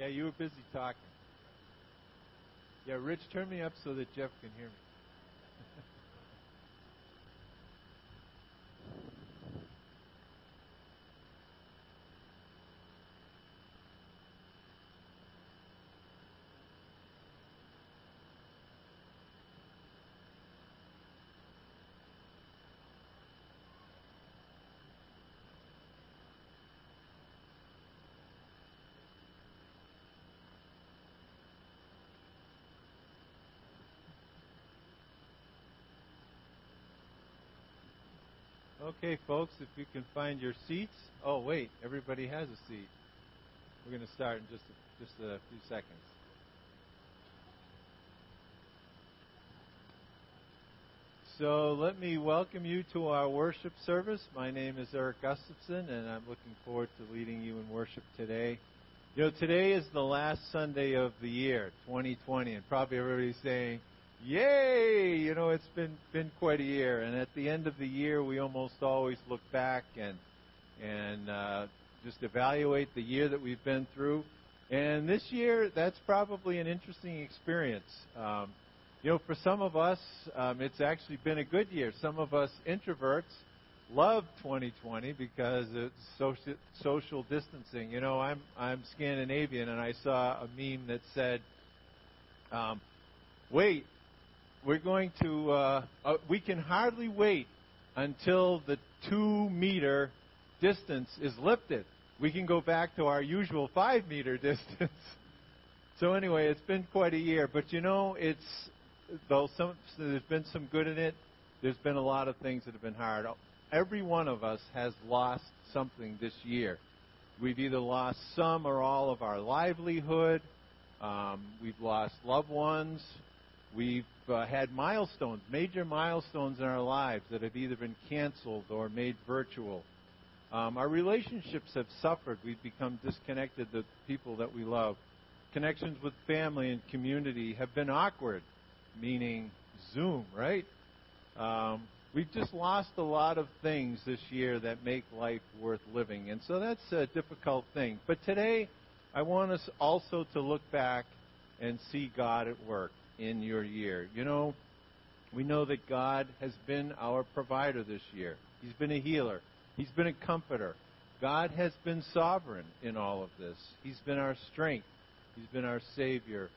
Yeah, you were busy talking. Yeah, Rich, turn me up so that Jeff can hear me. Okay, folks, if you can find your seats. Oh, wait, everybody has a seat. We're going to start in just a few seconds. So let me welcome you to our worship service. My name is Eric Gustafson, and I'm looking forward to leading you in worship today. You know, today is the last Sunday of the year, 2020, and probably everybody's saying, yay! You know, it's been quite a year, and at the end of the year, we almost always look back and just evaluate the year that we've been through. And this year, that's probably an interesting experience. You know, for some of us, it's actually been a good year. Some of us introverts love 2020 because it's social distancing. You know, I'm Scandinavian, and I saw a meme that said, "Wait." We're going to, we can hardly wait until the 2-meter distance is lifted. We can go back to our usual 5-meter distance. So anyway, it's been quite a year. But you know, there's been some good in it. There's been a lot of things that have been hard. Every one of us has lost something this year. We've either lost some or all of our livelihood. We've lost loved ones. We've had milestones, major milestones in our lives that have either been canceled or made virtual. Our relationships have suffered. We've become disconnected to people that we love. Connections with family and community have been awkward, meaning Zoom, right? We've just lost a lot of things this year that make life worth living. And so that's a difficult thing. But today, I want us also to look back and see God at work in your year. You know, we know that God has been our provider this year. He's been a healer. He's been a comforter. God has been sovereign in all of this. He's been our strength. He's been our Savior.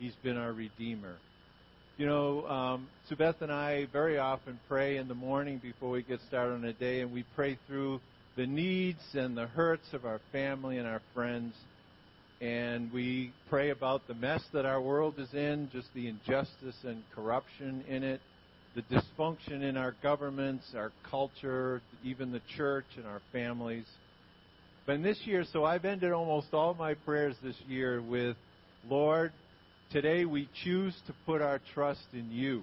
He's been our Redeemer. You know, Sue Beth and I very often pray in the morning before we get started on a day, and we pray through the needs and the hurts of our family and our friends. And we pray about the mess that our world is in, just the injustice and corruption in it, the dysfunction in our governments, our culture, even the church and our families. But this year, so I've ended almost all my prayers this year with, Lord, today we choose to put our trust in you.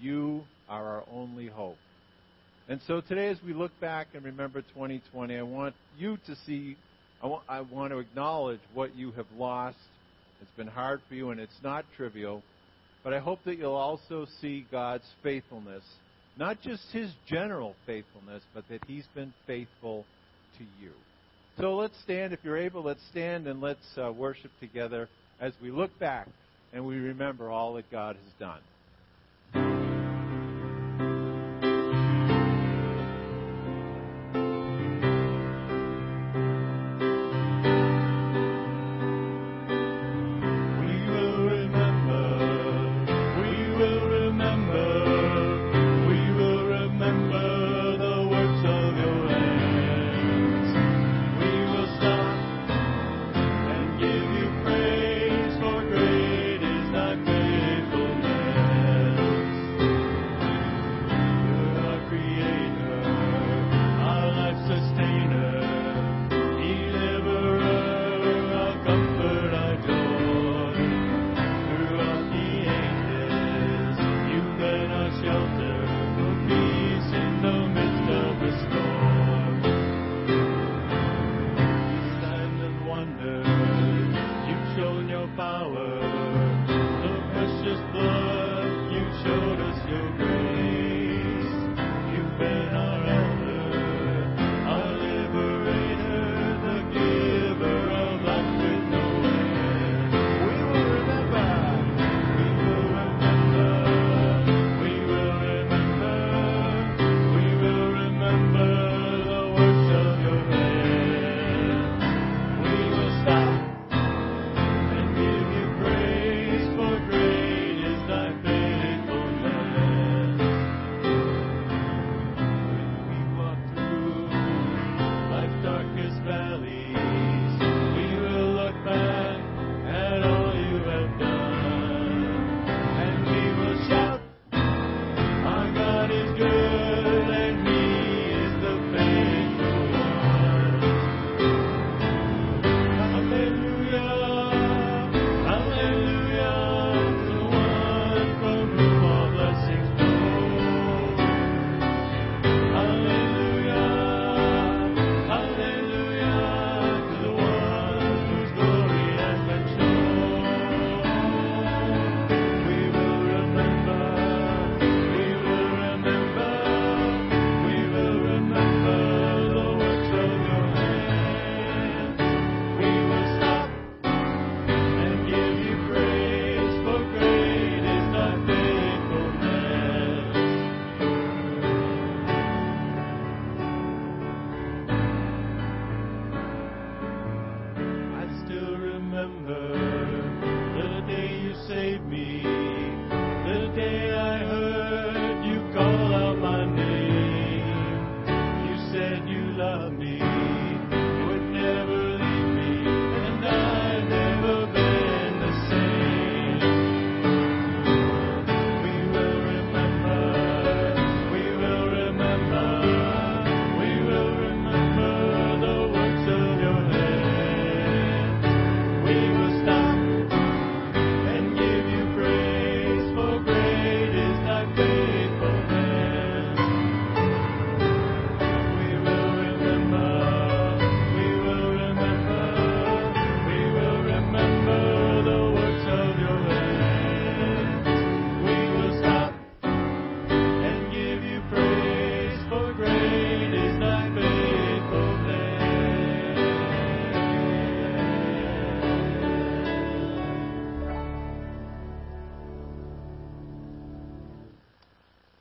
You are our only hope. And so today as we look back and remember 2020, I want to acknowledge what you have lost. It's been hard for you, and it's not trivial. But I hope that you'll also see God's faithfulness, not just his general faithfulness, but that he's been faithful to you. So let's stand. If you're able, let's stand and let's worship together as we look back and we remember all that God has done.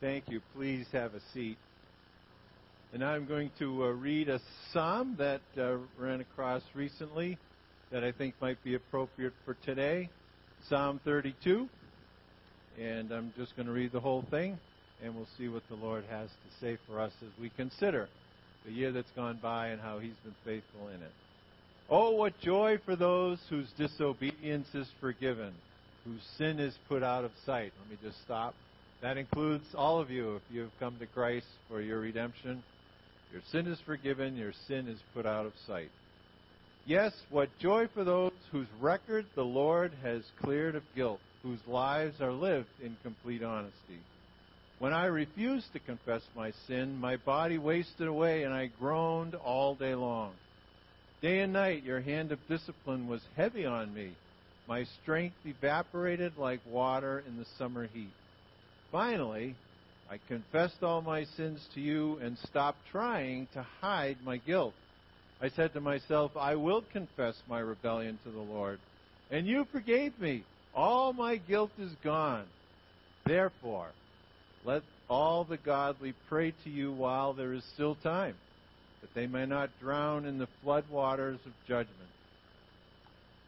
Thank you. Please have a seat. And I'm going to read a psalm that ran across recently that I think might be appropriate for today. Psalm 32. And I'm just going to read the whole thing, and we'll see what the Lord has to say for us as we consider the year that's gone by and how He's been faithful in it. Oh, what joy for those whose disobedience is forgiven, whose sin is put out of sight. Let me just stop. That includes all of you if you have come to Christ for your redemption. Your sin is forgiven, your sin is put out of sight. Yes, what joy for those whose record the Lord has cleared of guilt, whose lives are lived in complete honesty. When I refused to confess my sin, my body wasted away and I groaned all day long. Day and night your hand of discipline was heavy on me. My strength evaporated like water in the summer heat. Finally, I confessed all my sins to you and stopped trying to hide my guilt. I said to myself, I will confess my rebellion to the Lord, and you forgave me. All my guilt is gone. Therefore, let all the godly pray to you while there is still time, that they may not drown in the flood waters of judgment.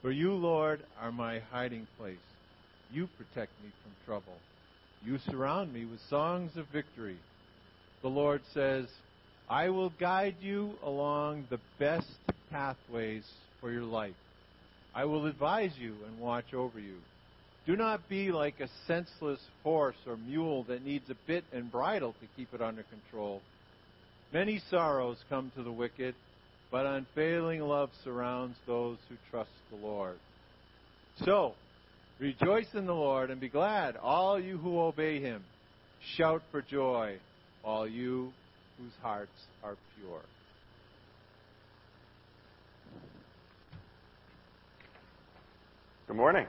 For you, Lord, are my hiding place. You protect me from trouble. You surround me with songs of victory. The Lord says, I will guide you along the best pathways for your life. I will advise you and watch over you. Do not be like a senseless horse or mule that needs a bit and bridle to keep it under control. Many sorrows come to the wicked, but unfailing love surrounds those who trust the Lord. So, rejoice in the Lord and be glad, all you who obey Him. Shout for joy, all you whose hearts are pure. Good morning.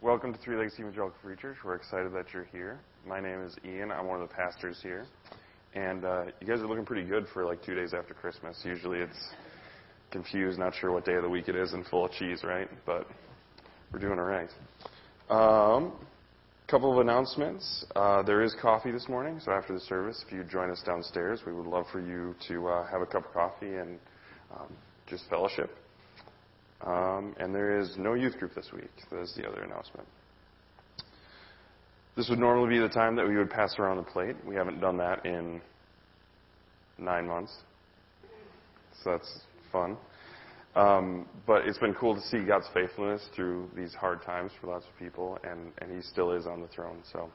Welcome to Three Lakes Evangelical Free Church. We're excited that you're here. My name is Ian. I'm one of the pastors here. And you guys are looking pretty good for like 2 days after Christmas. Usually it's confused, not sure what day of the week it is, and full of cheese, right? But we're doing all right. Couple of announcements. There is coffee this morning, so after the service, if you join us downstairs, we would love for you to have a cup of coffee and just fellowship. And there is no youth group this week. That is the other announcement. This would normally be the time that we would pass around the plate. We haven't done that in 9 months, so that's fun. But it's been cool to see God's faithfulness through these hard times for lots of people, and He still is on the throne. So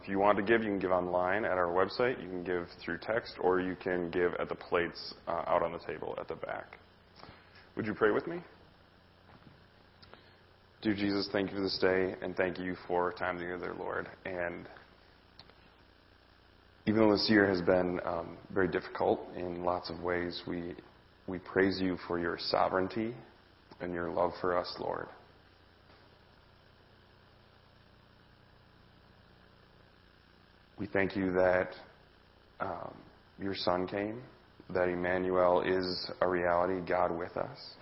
if you want to give, you can give online at our website. You can give through text, or you can give at the plates out on the table at the back. Would you pray with me? Dear Jesus, thank you for this day, and thank you for time together, Lord. And even though this year has been very difficult in lots of ways, we praise you for your sovereignty and your love for us, Lord. We thank you that your Son came, that Emmanuel is a reality, God with us.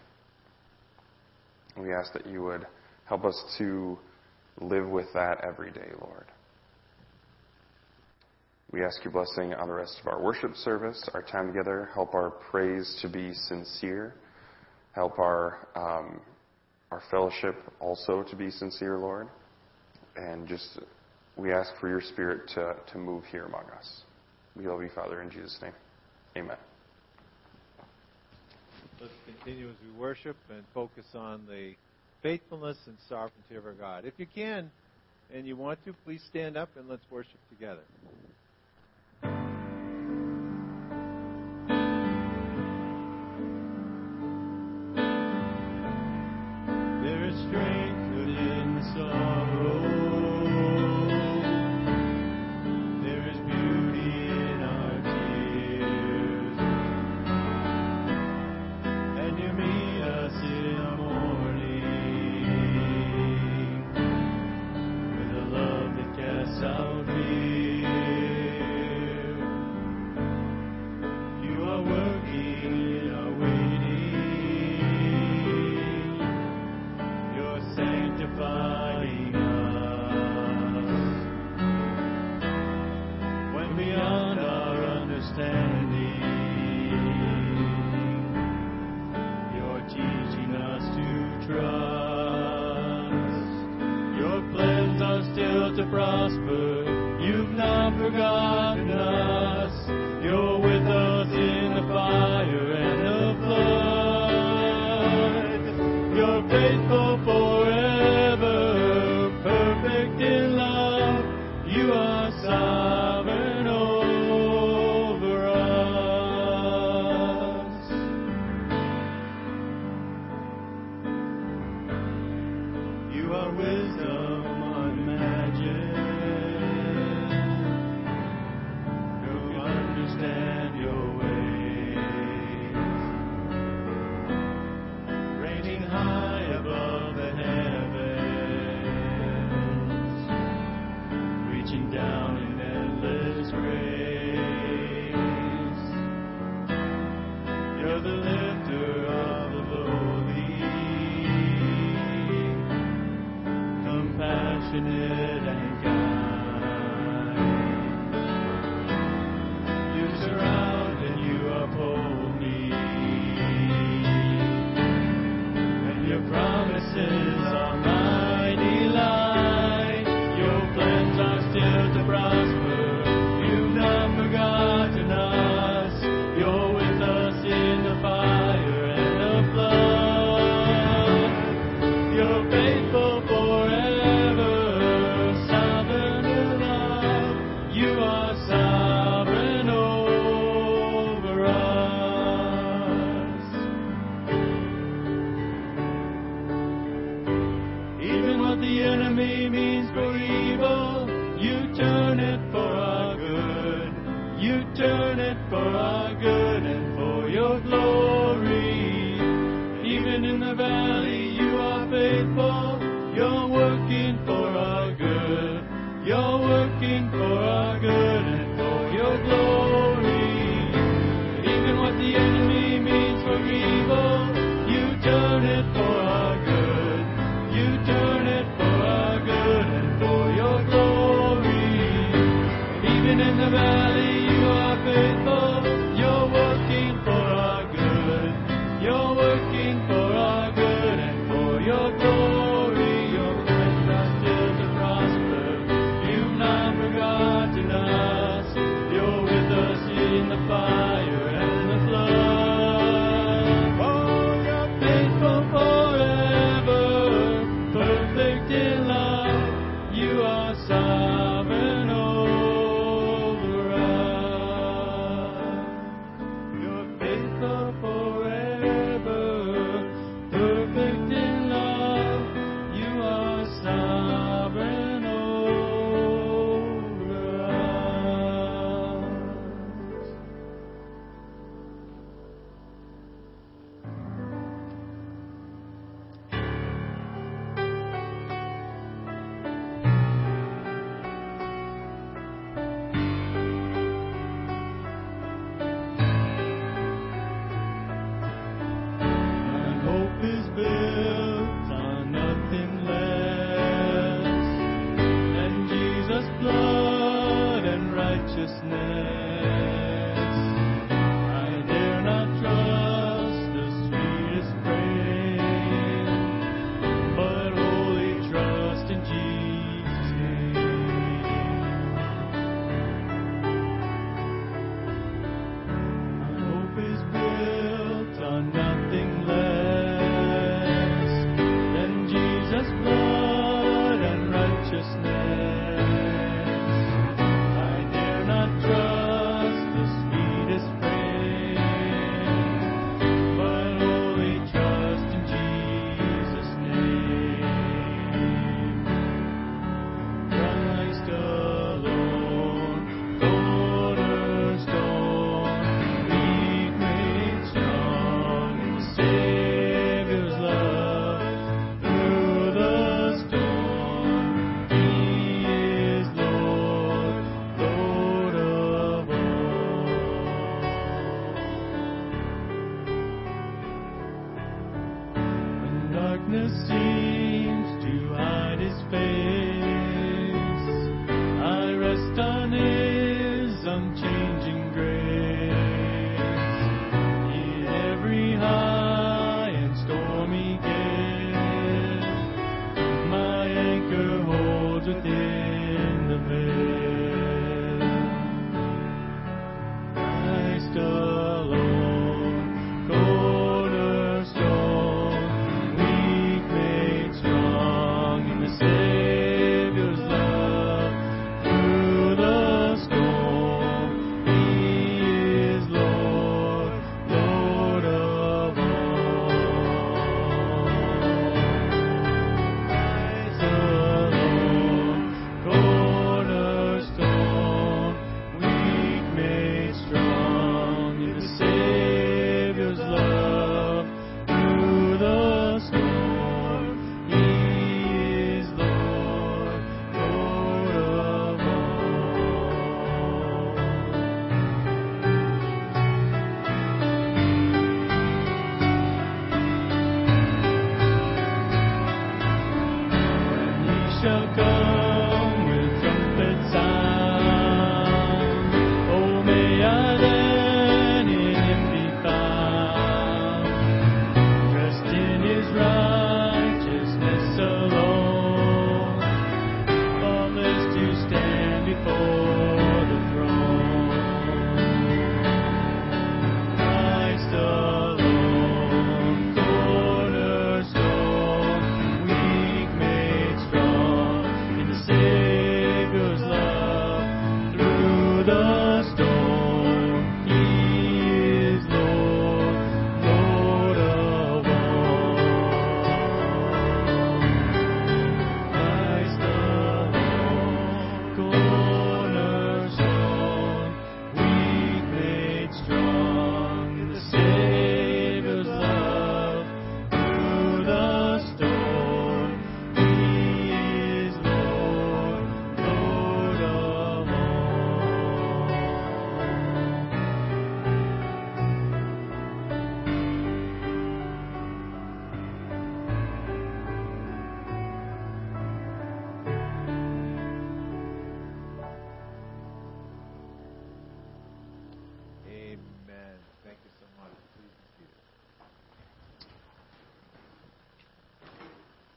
We ask that you would help us to live with that every day, Lord. We ask your blessing on the rest of our worship service, our time together. Help our praise to be sincere. Help our fellowship also to be sincere, Lord. And just, we ask for your Spirit to move here among us. We love you, Father, in Jesus' name. Amen. Let's continue as we worship and focus on the faithfulness and sovereignty of our God. If you can and you want to, please stand up and let's worship together. There is strength within the sorrow. Salve. to prosper. You've not forgotten us. You're with us in the fire and the flood. You're faithful forever, perfect in love. You are sovereign over us. You are wisdom unimagined. Who understand your ways, reigning high above the heavens, reaching down in endless grace. You're the lifter of the lowly, compassionate. Today.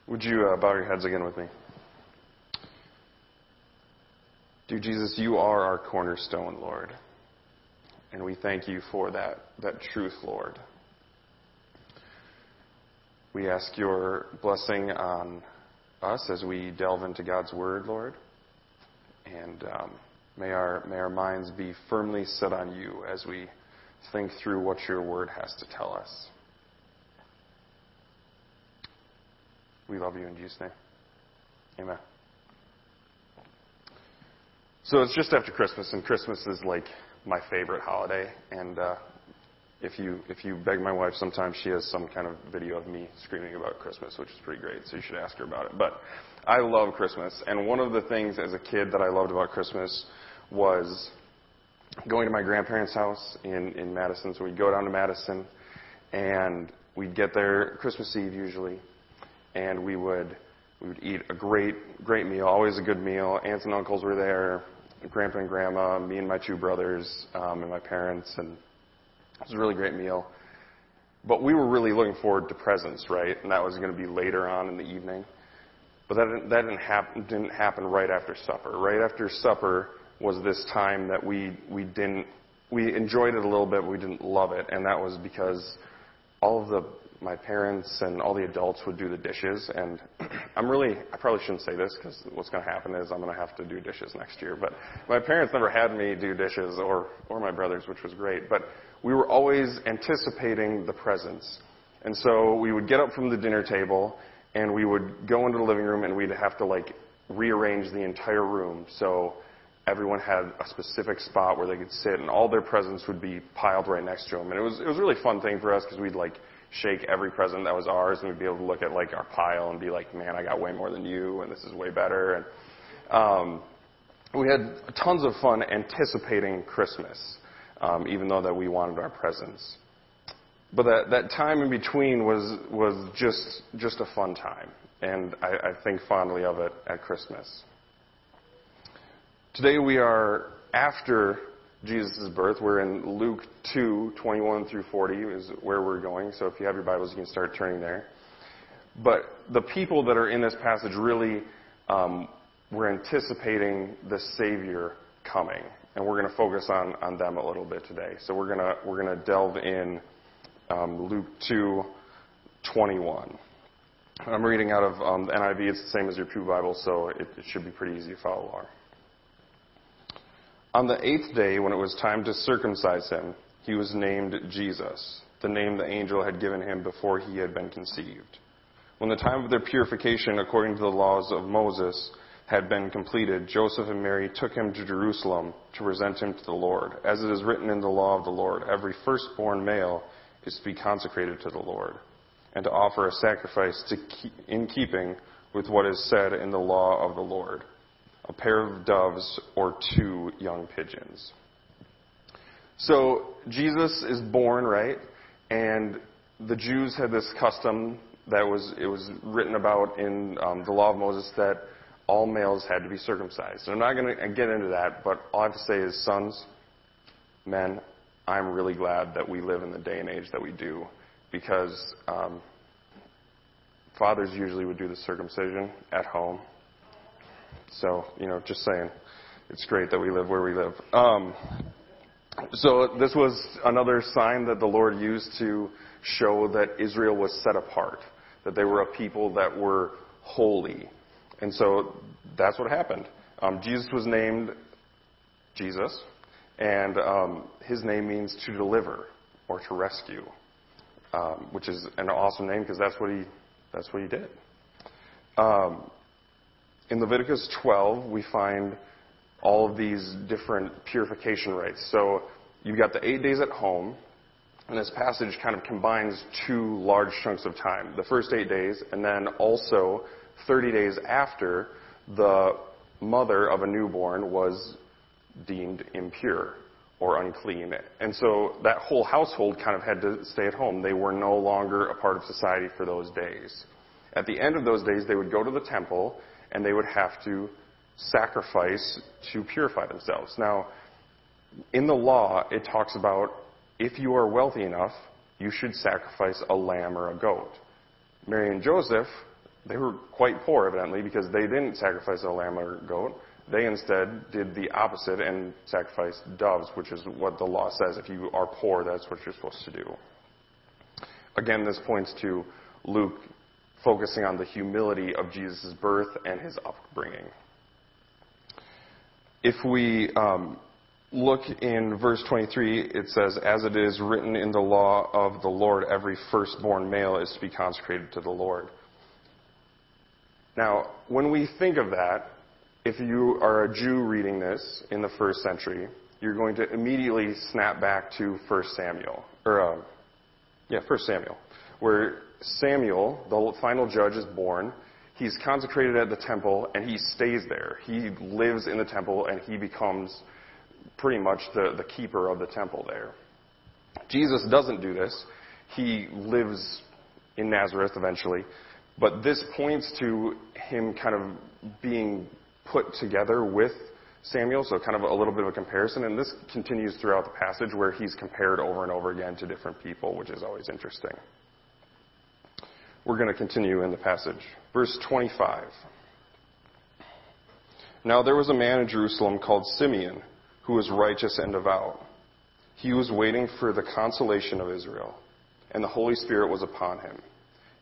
Would you bow your heads again with me? Dear Jesus, you are our cornerstone, Lord. And we thank you for that truth, Lord. We ask your blessing on us as we delve into God's Word, Lord. And may our minds be firmly set on you as we think through what your Word has to tell us. We love you in Jesus' name. Amen. So it's just after Christmas, and Christmas is like my favorite holiday. And if you beg my wife, sometimes she has some kind of video of me screaming about Christmas, which is pretty great. So you should ask her about it. But I love Christmas. And one of the things as a kid that I loved about Christmas was going to my grandparents' house in Madison. So we'd go down to Madison, and we'd get there Christmas Eve usually. And we would eat a great meal, always a good meal. Aunts and uncles were there, grandpa and grandma, me and my two brothers, and my parents, and it was a really great meal. But we were really looking forward to presents, right? And that was going to be later on in the evening. But that didn't happen right after supper. Right after supper was this time that we enjoyed it a little bit, but we didn't love it, and that was because all of my parents and all the adults would do the dishes, and I probably shouldn't say this because what's going to happen is I'm going to have to do dishes next year, but my parents never had me do dishes or my brothers, which was great, but we were always anticipating the presents. And so we would get up from the dinner table and we would go into the living room and we'd have to rearrange the entire room so everyone had a specific spot where they could sit and all their presents would be piled right next to them. And it was a really fun thing for us because we'd shake every present that was ours, and we'd be able to look at our pile and be like, man, I got way more than you, and this is way better. And we had tons of fun anticipating Christmas, even though that we wanted our presents. But that time in between was just a fun time, and I think fondly of it at Christmas. Today we are after Jesus' birth. We're in Luke 2:21-40 is where we're going. So if you have your Bibles, you can start turning there. But the people that are in this passage really were anticipating the Savior coming, and we're going to focus on them a little bit today. So we're going to delve in Luke 2:21. I'm reading out of the NIV. It's the same as your pew Bible, so it should be pretty easy to follow along. On the eighth day, when it was time to circumcise him, he was named Jesus, the name the angel had given him before he had been conceived. When the time of their purification, according to the laws of Moses, had been completed, Joseph and Mary took him to Jerusalem to present him to the Lord. As it is written in the law of the Lord, every firstborn male is to be consecrated to the Lord, and to offer a sacrifice in keeping with what is said in the law of the Lord, a pair of doves or two young pigeons. So Jesus is born, right? And the Jews had this custom that was written about in the law of Moses that all males had to be circumcised. And I'm not going to get into that, but all I have to say is, sons, men, I'm really glad that we live in the day and age that we do, because fathers usually would do the circumcision at home. So, just saying, it's great that we live where we live. So this was another sign that the Lord used to show that Israel was set apart, that they were a people that were holy. And so that's what happened. Jesus was named Jesus, and his name means to deliver or to rescue, which is an awesome name because that's what he did. In Leviticus 12, we find all of these different purification rites. So you've got the 8 days at home, and this passage kind of combines two large chunks of time. The first 8 days, and then also 30 days after the mother of a newborn was deemed impure or unclean. And so that whole household kind of had to stay at home. They were no longer a part of society for those days. At the end of those days, they would go to the temple, and they would have to sacrifice to purify themselves. Now, in the law, it talks about if you are wealthy enough, you should sacrifice a lamb or a goat. Mary and Joseph, They were quite poor, evidently, because they didn't sacrifice a lamb or goat. They instead did the opposite and sacrificed doves, which is what the law says. If you are poor, that's what you're supposed to do. Again, this points to Luke focusing on the humility of Jesus' birth and his upbringing. If we look in verse 23, it says, "As it is written in the law of the Lord, every firstborn male is to be consecrated to the Lord." Now, when we think of that, if you are a Jew reading this in the first century, you're going to immediately snap back to 1 Samuel, where Samuel, the final judge, is born. He's consecrated at the temple, and he stays there. He lives in the temple, and he becomes pretty much the keeper of the temple there. Jesus doesn't do this. He lives in Nazareth eventually. But this points to him kind of being put together with Samuel, so kind of a little bit of a comparison. And this continues throughout the passage where he's compared over and over again to different people, which is always interesting. We're going to continue in the passage. Verse 25. "Now there was a man in Jerusalem called Simeon, who was righteous and devout. He was waiting for the consolation of Israel, and the Holy Spirit was upon him.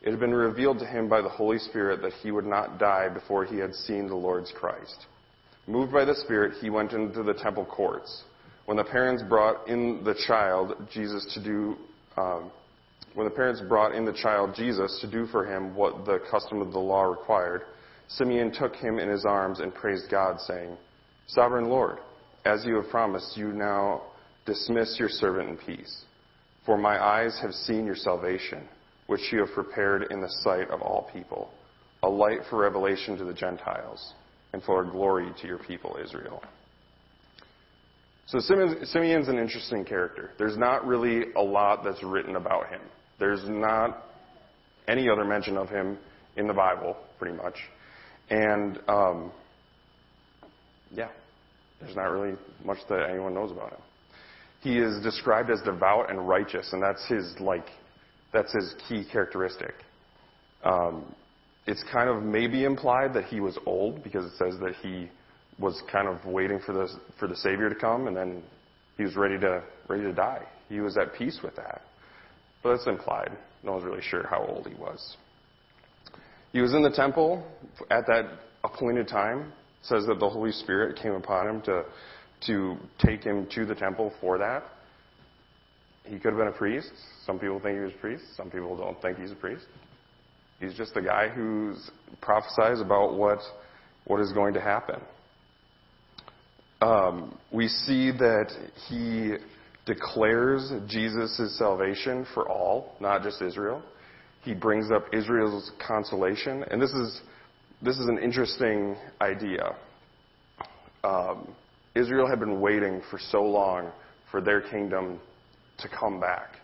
It had been revealed to him by the Holy Spirit that he would not die before he had seen the Lord's Christ. Moved by the Spirit, he went into the temple courts. When the parents brought in the child Jesus to do for him what the custom of the law required, Simeon took him in his arms and praised God, saying, 'Sovereign Lord, as you have promised, you now dismiss your servant in peace. For my eyes have seen your salvation, which you have prepared in the sight of all people, a light for revelation to the Gentiles, and for glory to your people Israel.'" So Simeon's an interesting character. There's not really a lot that's written about him. There's not any other mention of him in the Bible, pretty much. And, there's not really much that anyone knows about him. He is described as devout and righteous, and that's his key characteristic. It's kind of maybe implied that he was old, because it says that he was kind of waiting for the Savior to come, and then he was ready to die. He was at peace with that. But that's implied. No one's really sure how old he was. He was in the temple at that appointed time. It says that the Holy Spirit came upon him to take him to the temple for that. He could have been a priest. Some people think he was a priest. Some people don't think he's a priest. He's just the guy who prophesies about what is going to happen. We see that he declares Jesus' salvation for all, not just Israel. He brings up Israel's consolation. And this is an interesting idea. Israel had been waiting for so long for their kingdom to come back,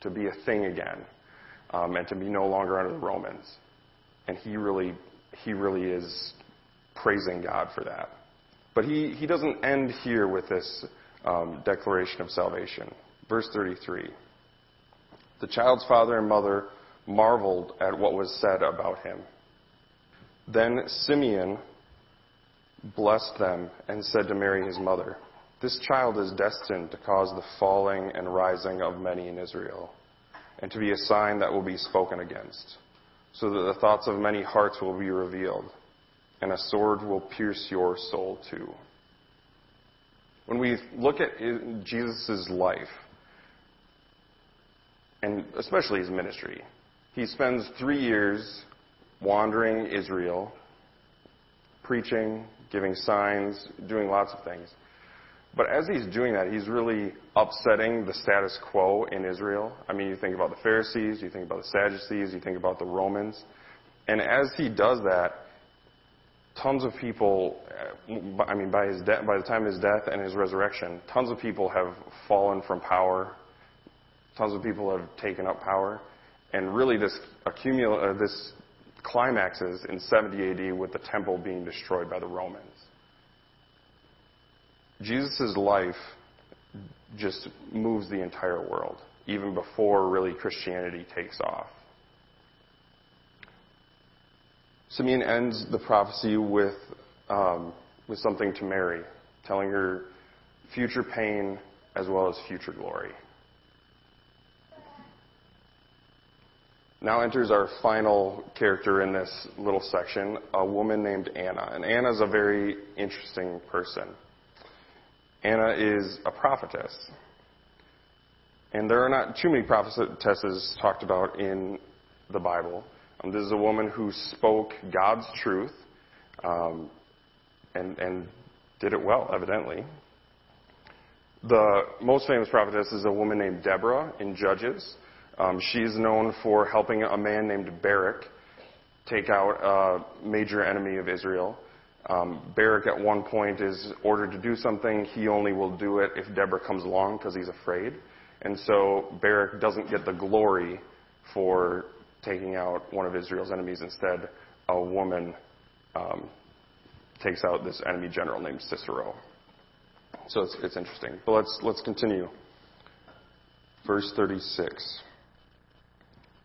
to be a thing again, and to be no longer under the Romans. And he really is praising God for that. But he doesn't end here with this declaration of salvation. Verse 33. "The child's father and mother marveled at what was said about him. Then Simeon blessed them and said to Mary his mother, 'This child is destined to cause the falling and rising of many in Israel, and to be a sign that will be spoken against, so that the thoughts of many hearts will be revealed. And a sword will pierce your soul too.'" When we look at Jesus' life, and especially his ministry, he spends 3 years wandering Israel, preaching, giving signs, doing lots of things. But as he's doing that, he's really upsetting the status quo in Israel. I mean, you think about the Pharisees, you think about the Sadducees, you think about the Romans. And as he does that, tons of people, by the time of his death and his resurrection, tons of people have fallen from power. Tons of people have taken up power. And really this climaxes in 70 AD with the temple being destroyed by the Romans. Jesus' life just moves the entire world, even before really Christianity takes off. Simeon ends the prophecy with something to Mary, telling her future pain as well as future glory. Now enters our final character in this little section, a woman named Anna. And Anna is a very interesting person. Anna is a prophetess. And there are not too many prophetesses talked about in the Bible. This is a woman who spoke God's truth and did it well, evidently. The most famous prophetess is a woman named Deborah in Judges. She is known for helping a man named Barak take out a major enemy of Israel. Barak at one point is ordered to do something. He only will do it if Deborah comes along because he's afraid. And so Barak doesn't get the glory for taking out one of Israel's enemies. Instead, a woman takes out this enemy general named Sisera. So it's interesting. But let's continue. Verse 36.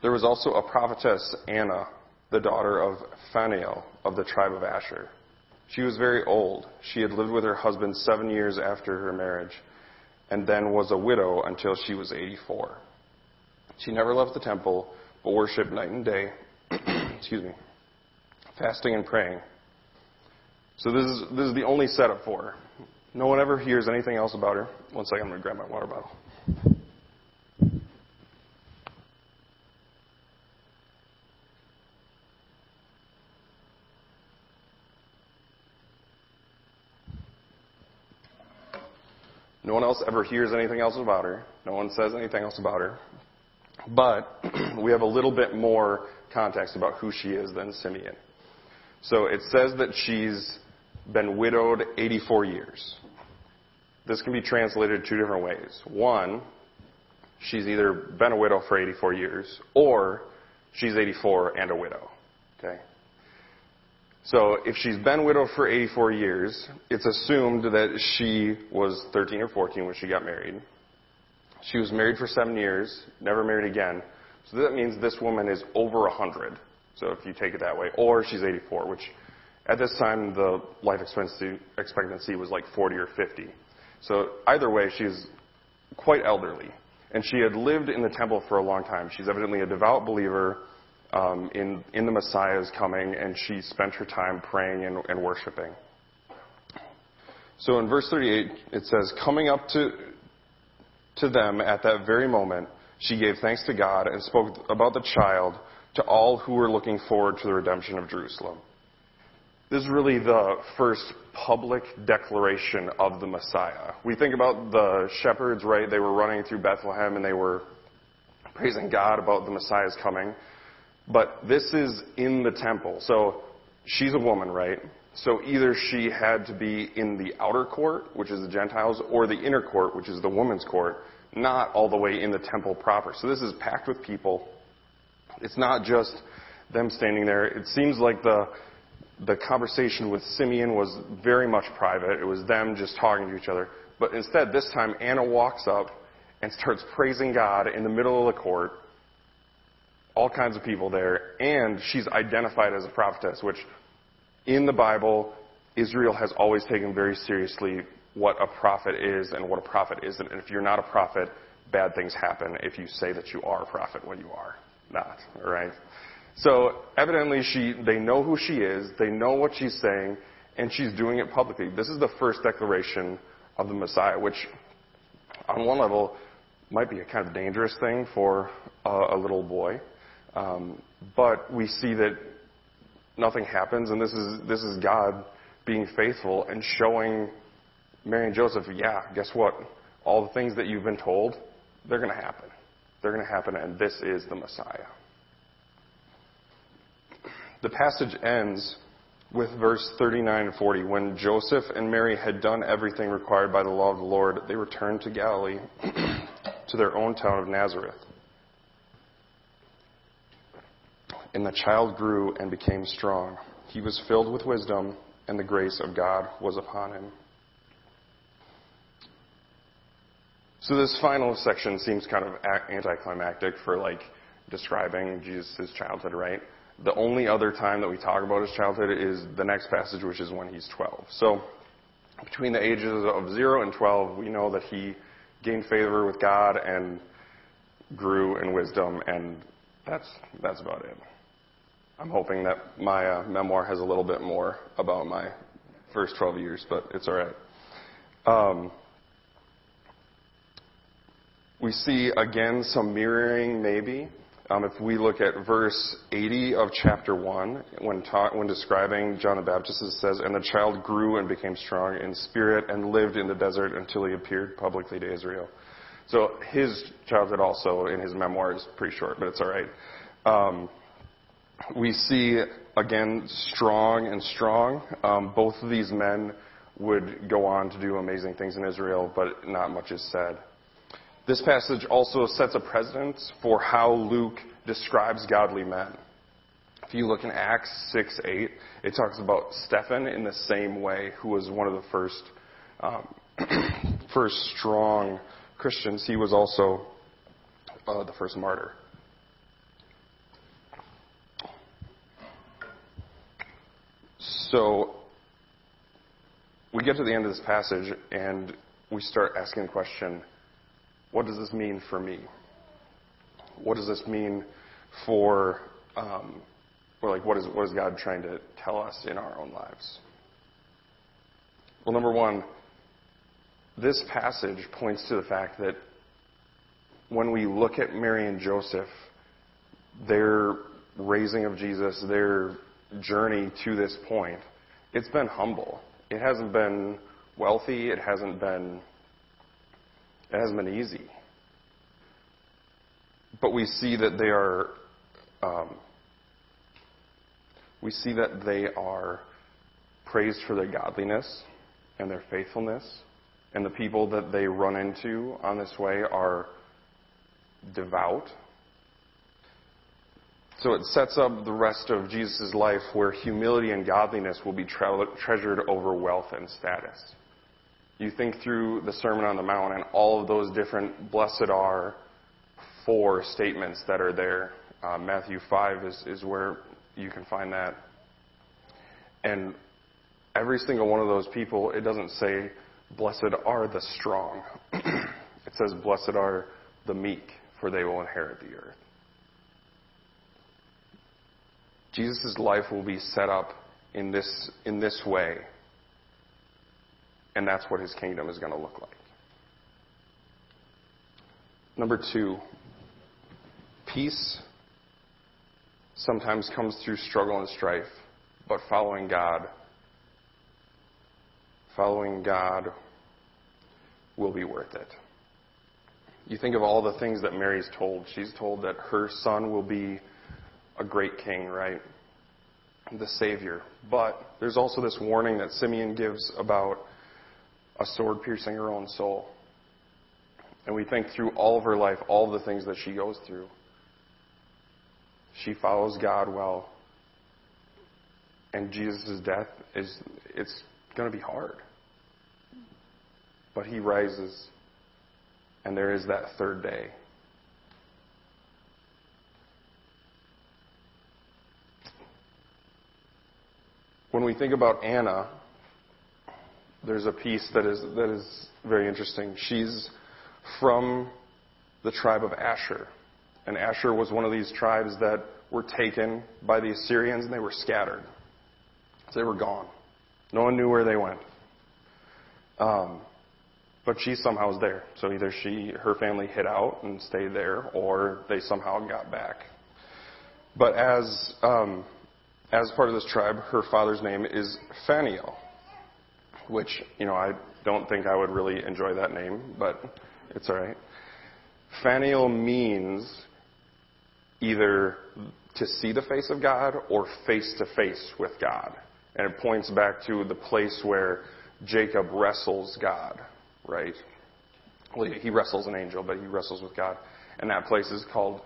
There was also a prophetess, Anna, the daughter of Phanuel of the tribe of Asher. She was very old. She had lived with her husband 7 years after her marriage, and then was a widow until she was 84. She never left the temple, but worshiped night and day, fasting and praying. So this is the only setup for her. No one ever hears anything else about her. One second, I'm going to grab my water bottle. No one else ever hears anything else about her. No one says anything else about her. But we have a little bit more context about who she is than Simeon. So it says that she's been widowed 84 years. This can be translated two different ways. One, she's either been a widow for 84 years, or she's 84 and a widow. Okay? So if she's been widowed for 84 years, it's assumed that she was 13 or 14 when she got married. She was married for 7 years, never married again. So that means this woman is over 100. So if you take it that way, or she's 84, which at this time the life expectancy was like 40 or 50. So either way, she's quite elderly. And she had lived in the temple for a long time. She's evidently a devout believer in the Messiah's coming, and she spent her time praying and worshiping. So in verse 38, it says, coming up to them at that very moment, she gave thanks to God and spoke about the child to all who were looking forward to the redemption of Jerusalem. This is really the first public declaration of the Messiah. We think about the shepherds, right? They were running through Bethlehem, and they were praising God about the Messiah's coming. But this is in the temple. So she's a woman, right? So either she had to be in the outer court, which is the Gentiles, or the inner court, which is the woman's court, not all the way in the temple proper. So this is packed with people. It's not just them standing there. It seems like the conversation with Simeon was very much private. It was them just talking to each other. But instead, this time, Anna walks up and starts praising God in the middle of the court. All kinds of people there, and she's identified as a prophetess, which in the Bible, Israel has always taken very seriously what a prophet is and what a prophet isn't. And if you're not a prophet, bad things happen if you say that you are a prophet when you are not, all right? So evidently they know who she is, they know what she's saying, and she's doing it publicly. This is the first declaration of the Messiah, which on one level might be a kind of dangerous thing for a little boy. But we see that nothing happens, and this is God being faithful and showing Mary and Joseph, yeah, guess what? All the things that you've been told, they're going to happen. They're going to happen, and this is the Messiah. The passage ends with verse 39 and 40. When Joseph and Mary had done everything required by the law of the Lord, they returned to Galilee, to their own town of Nazareth. And the child grew and became strong. He was filled with wisdom, and the grace of God was upon him. So this final section seems kind of anticlimactic for, like, describing Jesus' childhood, right? The only other time that we talk about his childhood is the next passage, which is when he's 12. So between the ages of 0 and 12, we know that he gained favor with God and grew in wisdom, and that's about it. I'm hoping that my memoir has a little bit more about my first 12 years, but it's all right. We see, again, some mirroring maybe. If we look at verse 80 of chapter 1, when describing John the Baptist, it says, "And the child grew and became strong in spirit and lived in the desert until he appeared publicly to Israel." So his childhood also in his memoir is pretty short, but it's all right. We see, again, strong and strong. Both of these men would go on to do amazing things in Israel, but not much is said. This passage also sets a precedent for how Luke describes godly men. If you look in Acts 6:8, it talks about Stephen in the same way, who was one of the first strong Christians. He was also the first martyr. So we get to the end of this passage, and we start asking the question, what does this mean for me? What does this mean for, what is God trying to tell us in our own lives? Well, number one, this passage points to the fact that when we look at Mary and Joseph, their raising of Jesus, their journey to this point, it's been humble. It hasn't been wealthy. It hasn't been easy. But we see that they are praised for their godliness and their faithfulness, and the people that they run into on this way are devout. So it sets up the rest of Jesus' life where humility and godliness will be treasured over wealth and status. You think through the Sermon on the Mount and all of those different blessed are four statements that are there. Matthew 5 is where you can find that. And every single one of those people, it doesn't say, "Blessed are the strong." It says, "Blessed are the meek, for they will inherit the earth." Jesus' life will be set up in this way. And that's what his kingdom is going to look like. Number two, peace sometimes comes through struggle and strife, but following God will be worth it. You think of all the things that Mary's told. She's told that her son will be a great king, right? The Savior. But there's also this warning that Simeon gives about a sword piercing her own soul. And we think through all of her life, all the things that she goes through. She follows God well. And Jesus' death, it's going to be hard. But he rises. And there is that third day. When we think about Anna, there's a piece that is very interesting. She's from the tribe of Asher. And Asher was one of these tribes that were taken by the Assyrians, and they were scattered. So they were gone. No one knew where they went. But she somehow is there. So either her family hid out and stayed there, or they somehow got back. But as part of this tribe, her father's name is Phanuel, which, I don't think I would really enjoy that name, but it's all right. Phanuel means either to see the face of God or face-to-face with God. And it points back to the place where Jacob wrestles God, right? Well, he wrestles an angel, but he wrestles with God. And that place is called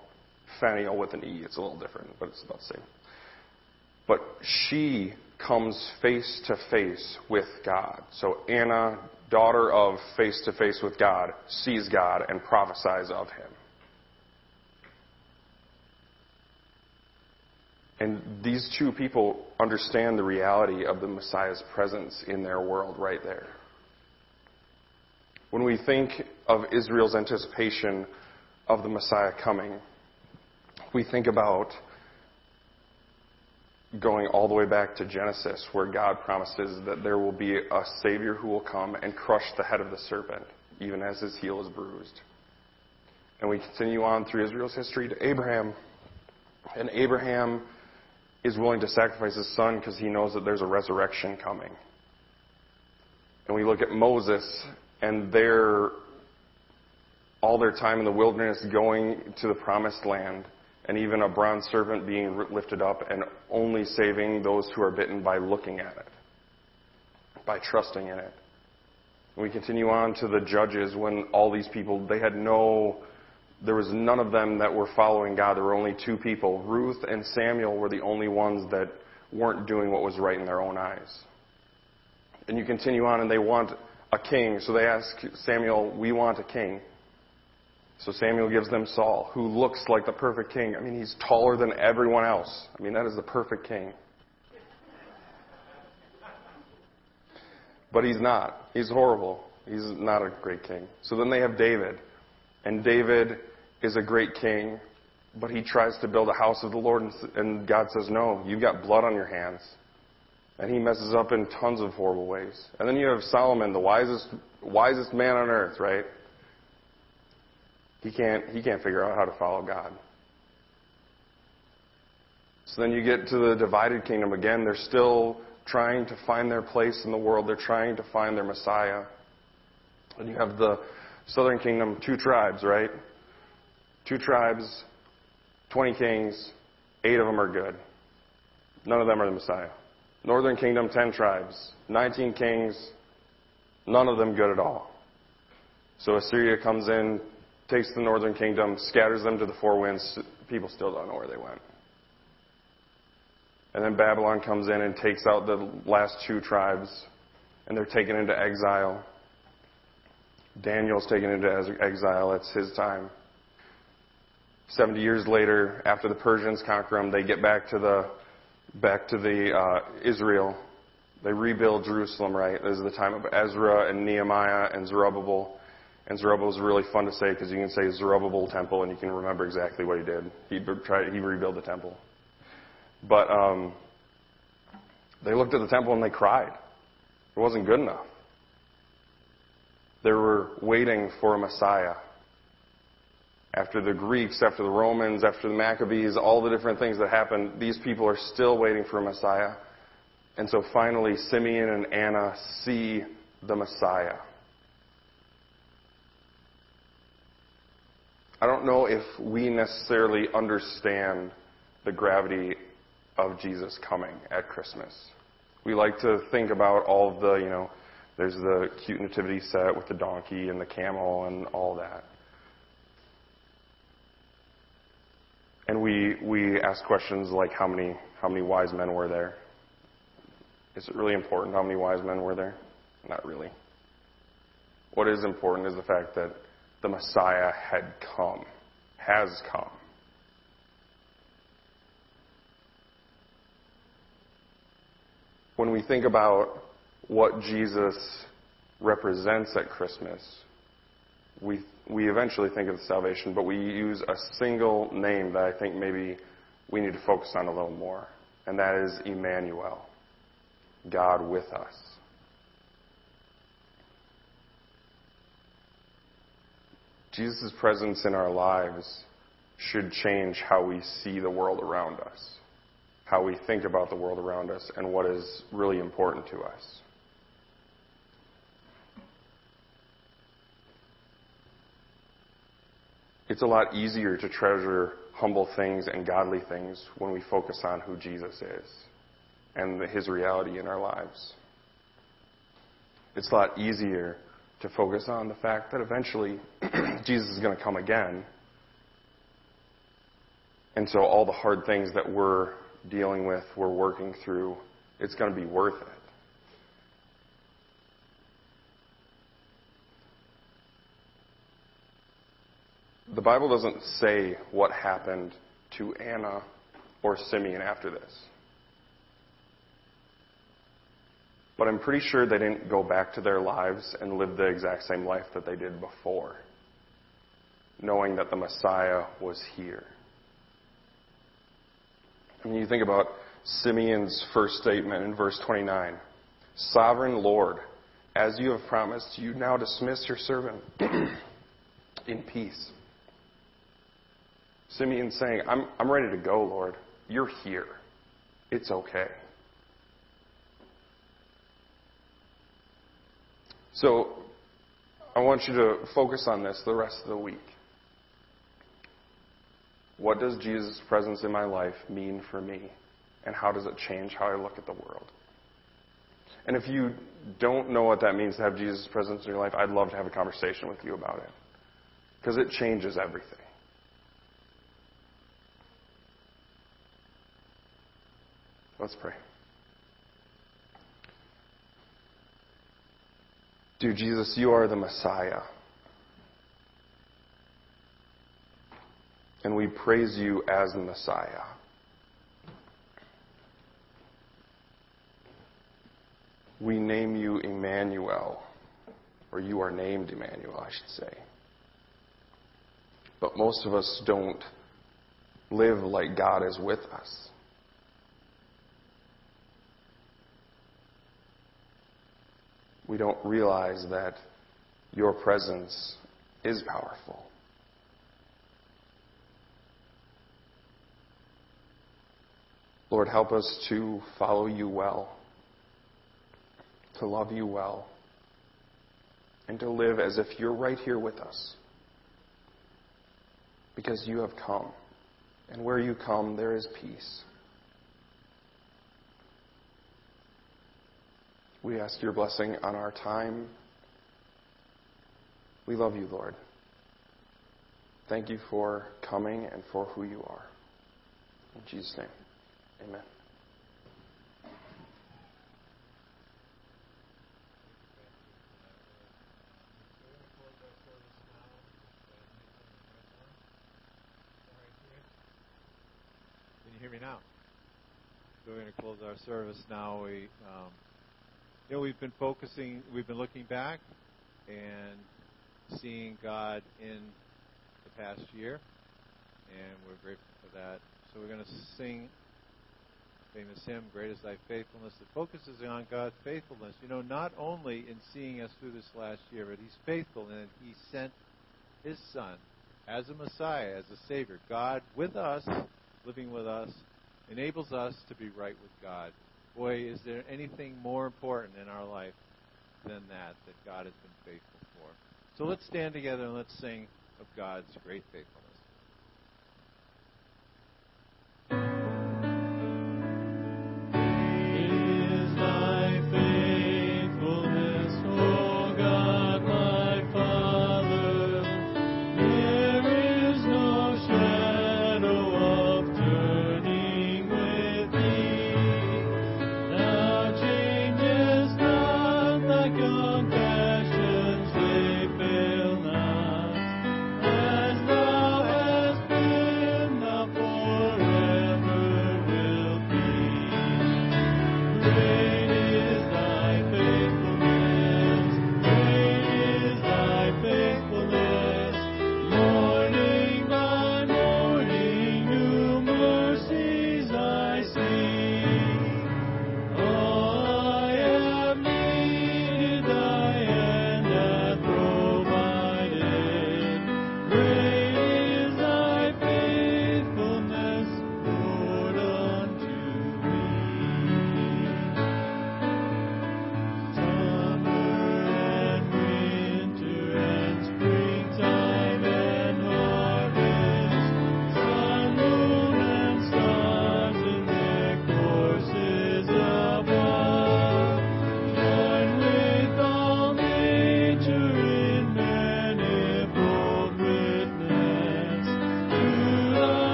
Phanuel with an E. It's a little different, but it's about the same. But she comes face-to-face with God. So Anna, daughter of face-to-face with God, sees God and prophesies of him. And these two people understand the reality of the Messiah's presence in their world right there. When we think of Israel's anticipation of the Messiah coming, we think about going all the way back to Genesis, where God promises that there will be a Savior who will come and crush the head of the serpent, even as his heel is bruised. And we continue on through Israel's history to Abraham. And Abraham is willing to sacrifice his son because he knows that there's a resurrection coming. And we look at Moses and all their time in the wilderness going to the promised land, and even a bronze serpent being lifted up and only saving those who are bitten by looking at it, by trusting in it. And we continue on to the judges when all these people, there was none of them that were following God. There were only two people. Ruth and Samuel were the only ones that weren't doing what was right in their own eyes. And you continue on, and they want a king. So they ask Samuel, "We want a king." So Samuel gives them Saul, who looks like the perfect king. I mean, he's taller than everyone else. I mean, that is the perfect king. But he's not. He's horrible. He's not a great king. So then they have David. And David is a great king, but he tries to build a house of the Lord, and God says, "No, you've got blood on your hands." And he messes up in tons of horrible ways. And then you have Solomon, the wisest man on earth, right? He can't figure out how to follow God. So then you get to the divided kingdom again. They're still trying to find their place in the world. They're trying to find their Messiah. And you have the Southern Kingdom, two tribes, right? 20 kings, 8 of them are good. None of them are the Messiah. Northern Kingdom, 10 tribes, 19 kings, none of them good at all. So Assyria comes in, takes the Northern Kingdom, scatters them to the four winds. People still don't know where they went. And then Babylon comes in and takes out the last 2 tribes, and they're taken into exile. Daniel's taken into exile. That's his time. 70 years later, after the Persians conquer them, they get back to Israel. They rebuild Jerusalem, right? This is the time of Ezra and Nehemiah and Zerubbabel. And Zerubbabel is really fun to say because you can say Zerubbabel temple and you can remember exactly what he did. He rebuilt the temple. But they looked at the temple and they cried. It wasn't good enough. They were waiting for a Messiah. After the Greeks, after the Romans, after the Maccabees, all the different things that happened, these people are still waiting for a Messiah. And so finally, Simeon and Anna see the Messiah. I don't know if we necessarily understand the gravity of Jesus coming at Christmas. We like to think about all of the, there's the cute nativity set with the donkey and the camel and all that. And we ask questions like how many wise men were there? Is it really important how many wise men were there? Not really. What is important is the fact that the Messiah has come. When we think about what Jesus represents at Christmas, we eventually think of the salvation, but we use a single name that I think maybe we need to focus on a little more, and that is Emmanuel, God with us. Jesus' presence in our lives should change how we see the world around us, how we think about the world around us, and what is really important to us. It's a lot easier to treasure humble things and godly things when we focus on who Jesus is and his reality in our lives. It's a lot easier to focus on the fact that eventually Jesus is going to come again. And so all the hard things that we're dealing with, we're working through, it's going to be worth it. The Bible doesn't say what happened to Anna or Simeon after this. But I'm pretty sure they didn't go back to their lives and live the exact same life that they did before, knowing that the Messiah was here. I mean, you think about Simeon's first statement in verse 29. Sovereign Lord, as you have promised, you now dismiss your servant in peace. Simeon saying, I'm ready to go, Lord. You're here. It's okay. So I want you to focus on this the rest of the week. What does Jesus' presence in my life mean for me? And how does it change how I look at the world? And if you don't know what that means to have Jesus' presence in your life, I'd love to have a conversation with you about it. Because it changes everything. Let's pray. Dear Jesus, you are the Messiah. And we praise you as the Messiah. We name you Emmanuel, or you are named Emmanuel, I should say. But most of us don't live like God is with us. We don't realize that your presence is powerful. Lord, help us to follow you well, to love you well, and to live as if you're right here with us. Because you have come, and where you come, there is peace. We ask your blessing on our time. We love you, Lord. Thank you for coming and for who you are. In Jesus' name, amen. Now. So we're going to close our service now. We've been focusing, we've been looking back and seeing God in the past year, and we're grateful for that. So we're going to sing the famous hymn, Great Is Thy Faithfulness, that focuses on God's faithfulness. You know, not only in seeing us through this last year, but He's faithful, and He sent His Son as a Messiah, as a Savior. God with us, living with us, enables us to be right with God. Boy, is there anything more important in our life than that God has been faithful for. So let's stand together and let's sing of God's great faithfulness.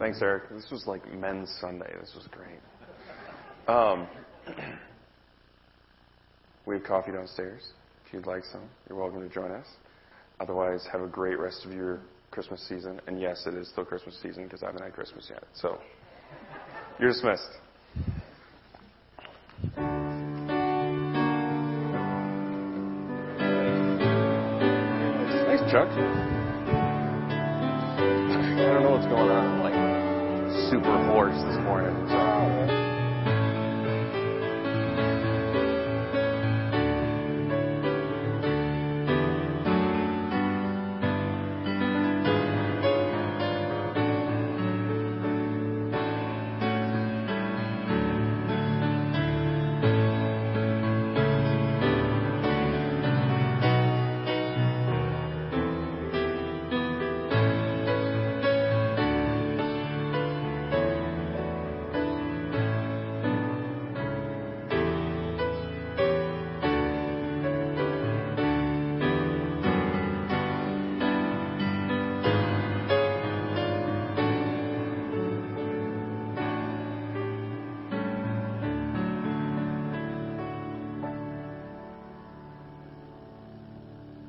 Thanks, Eric. This was like Men's Sunday. This was great. We have coffee downstairs. If you'd like some, you're welcome to join us. Otherwise, have a great rest of your Christmas season. And yes, it is still Christmas season because I haven't had Christmas yet. So, you're dismissed. Chuck? I don't know what's going on. I'm like super hoarse this morning. So.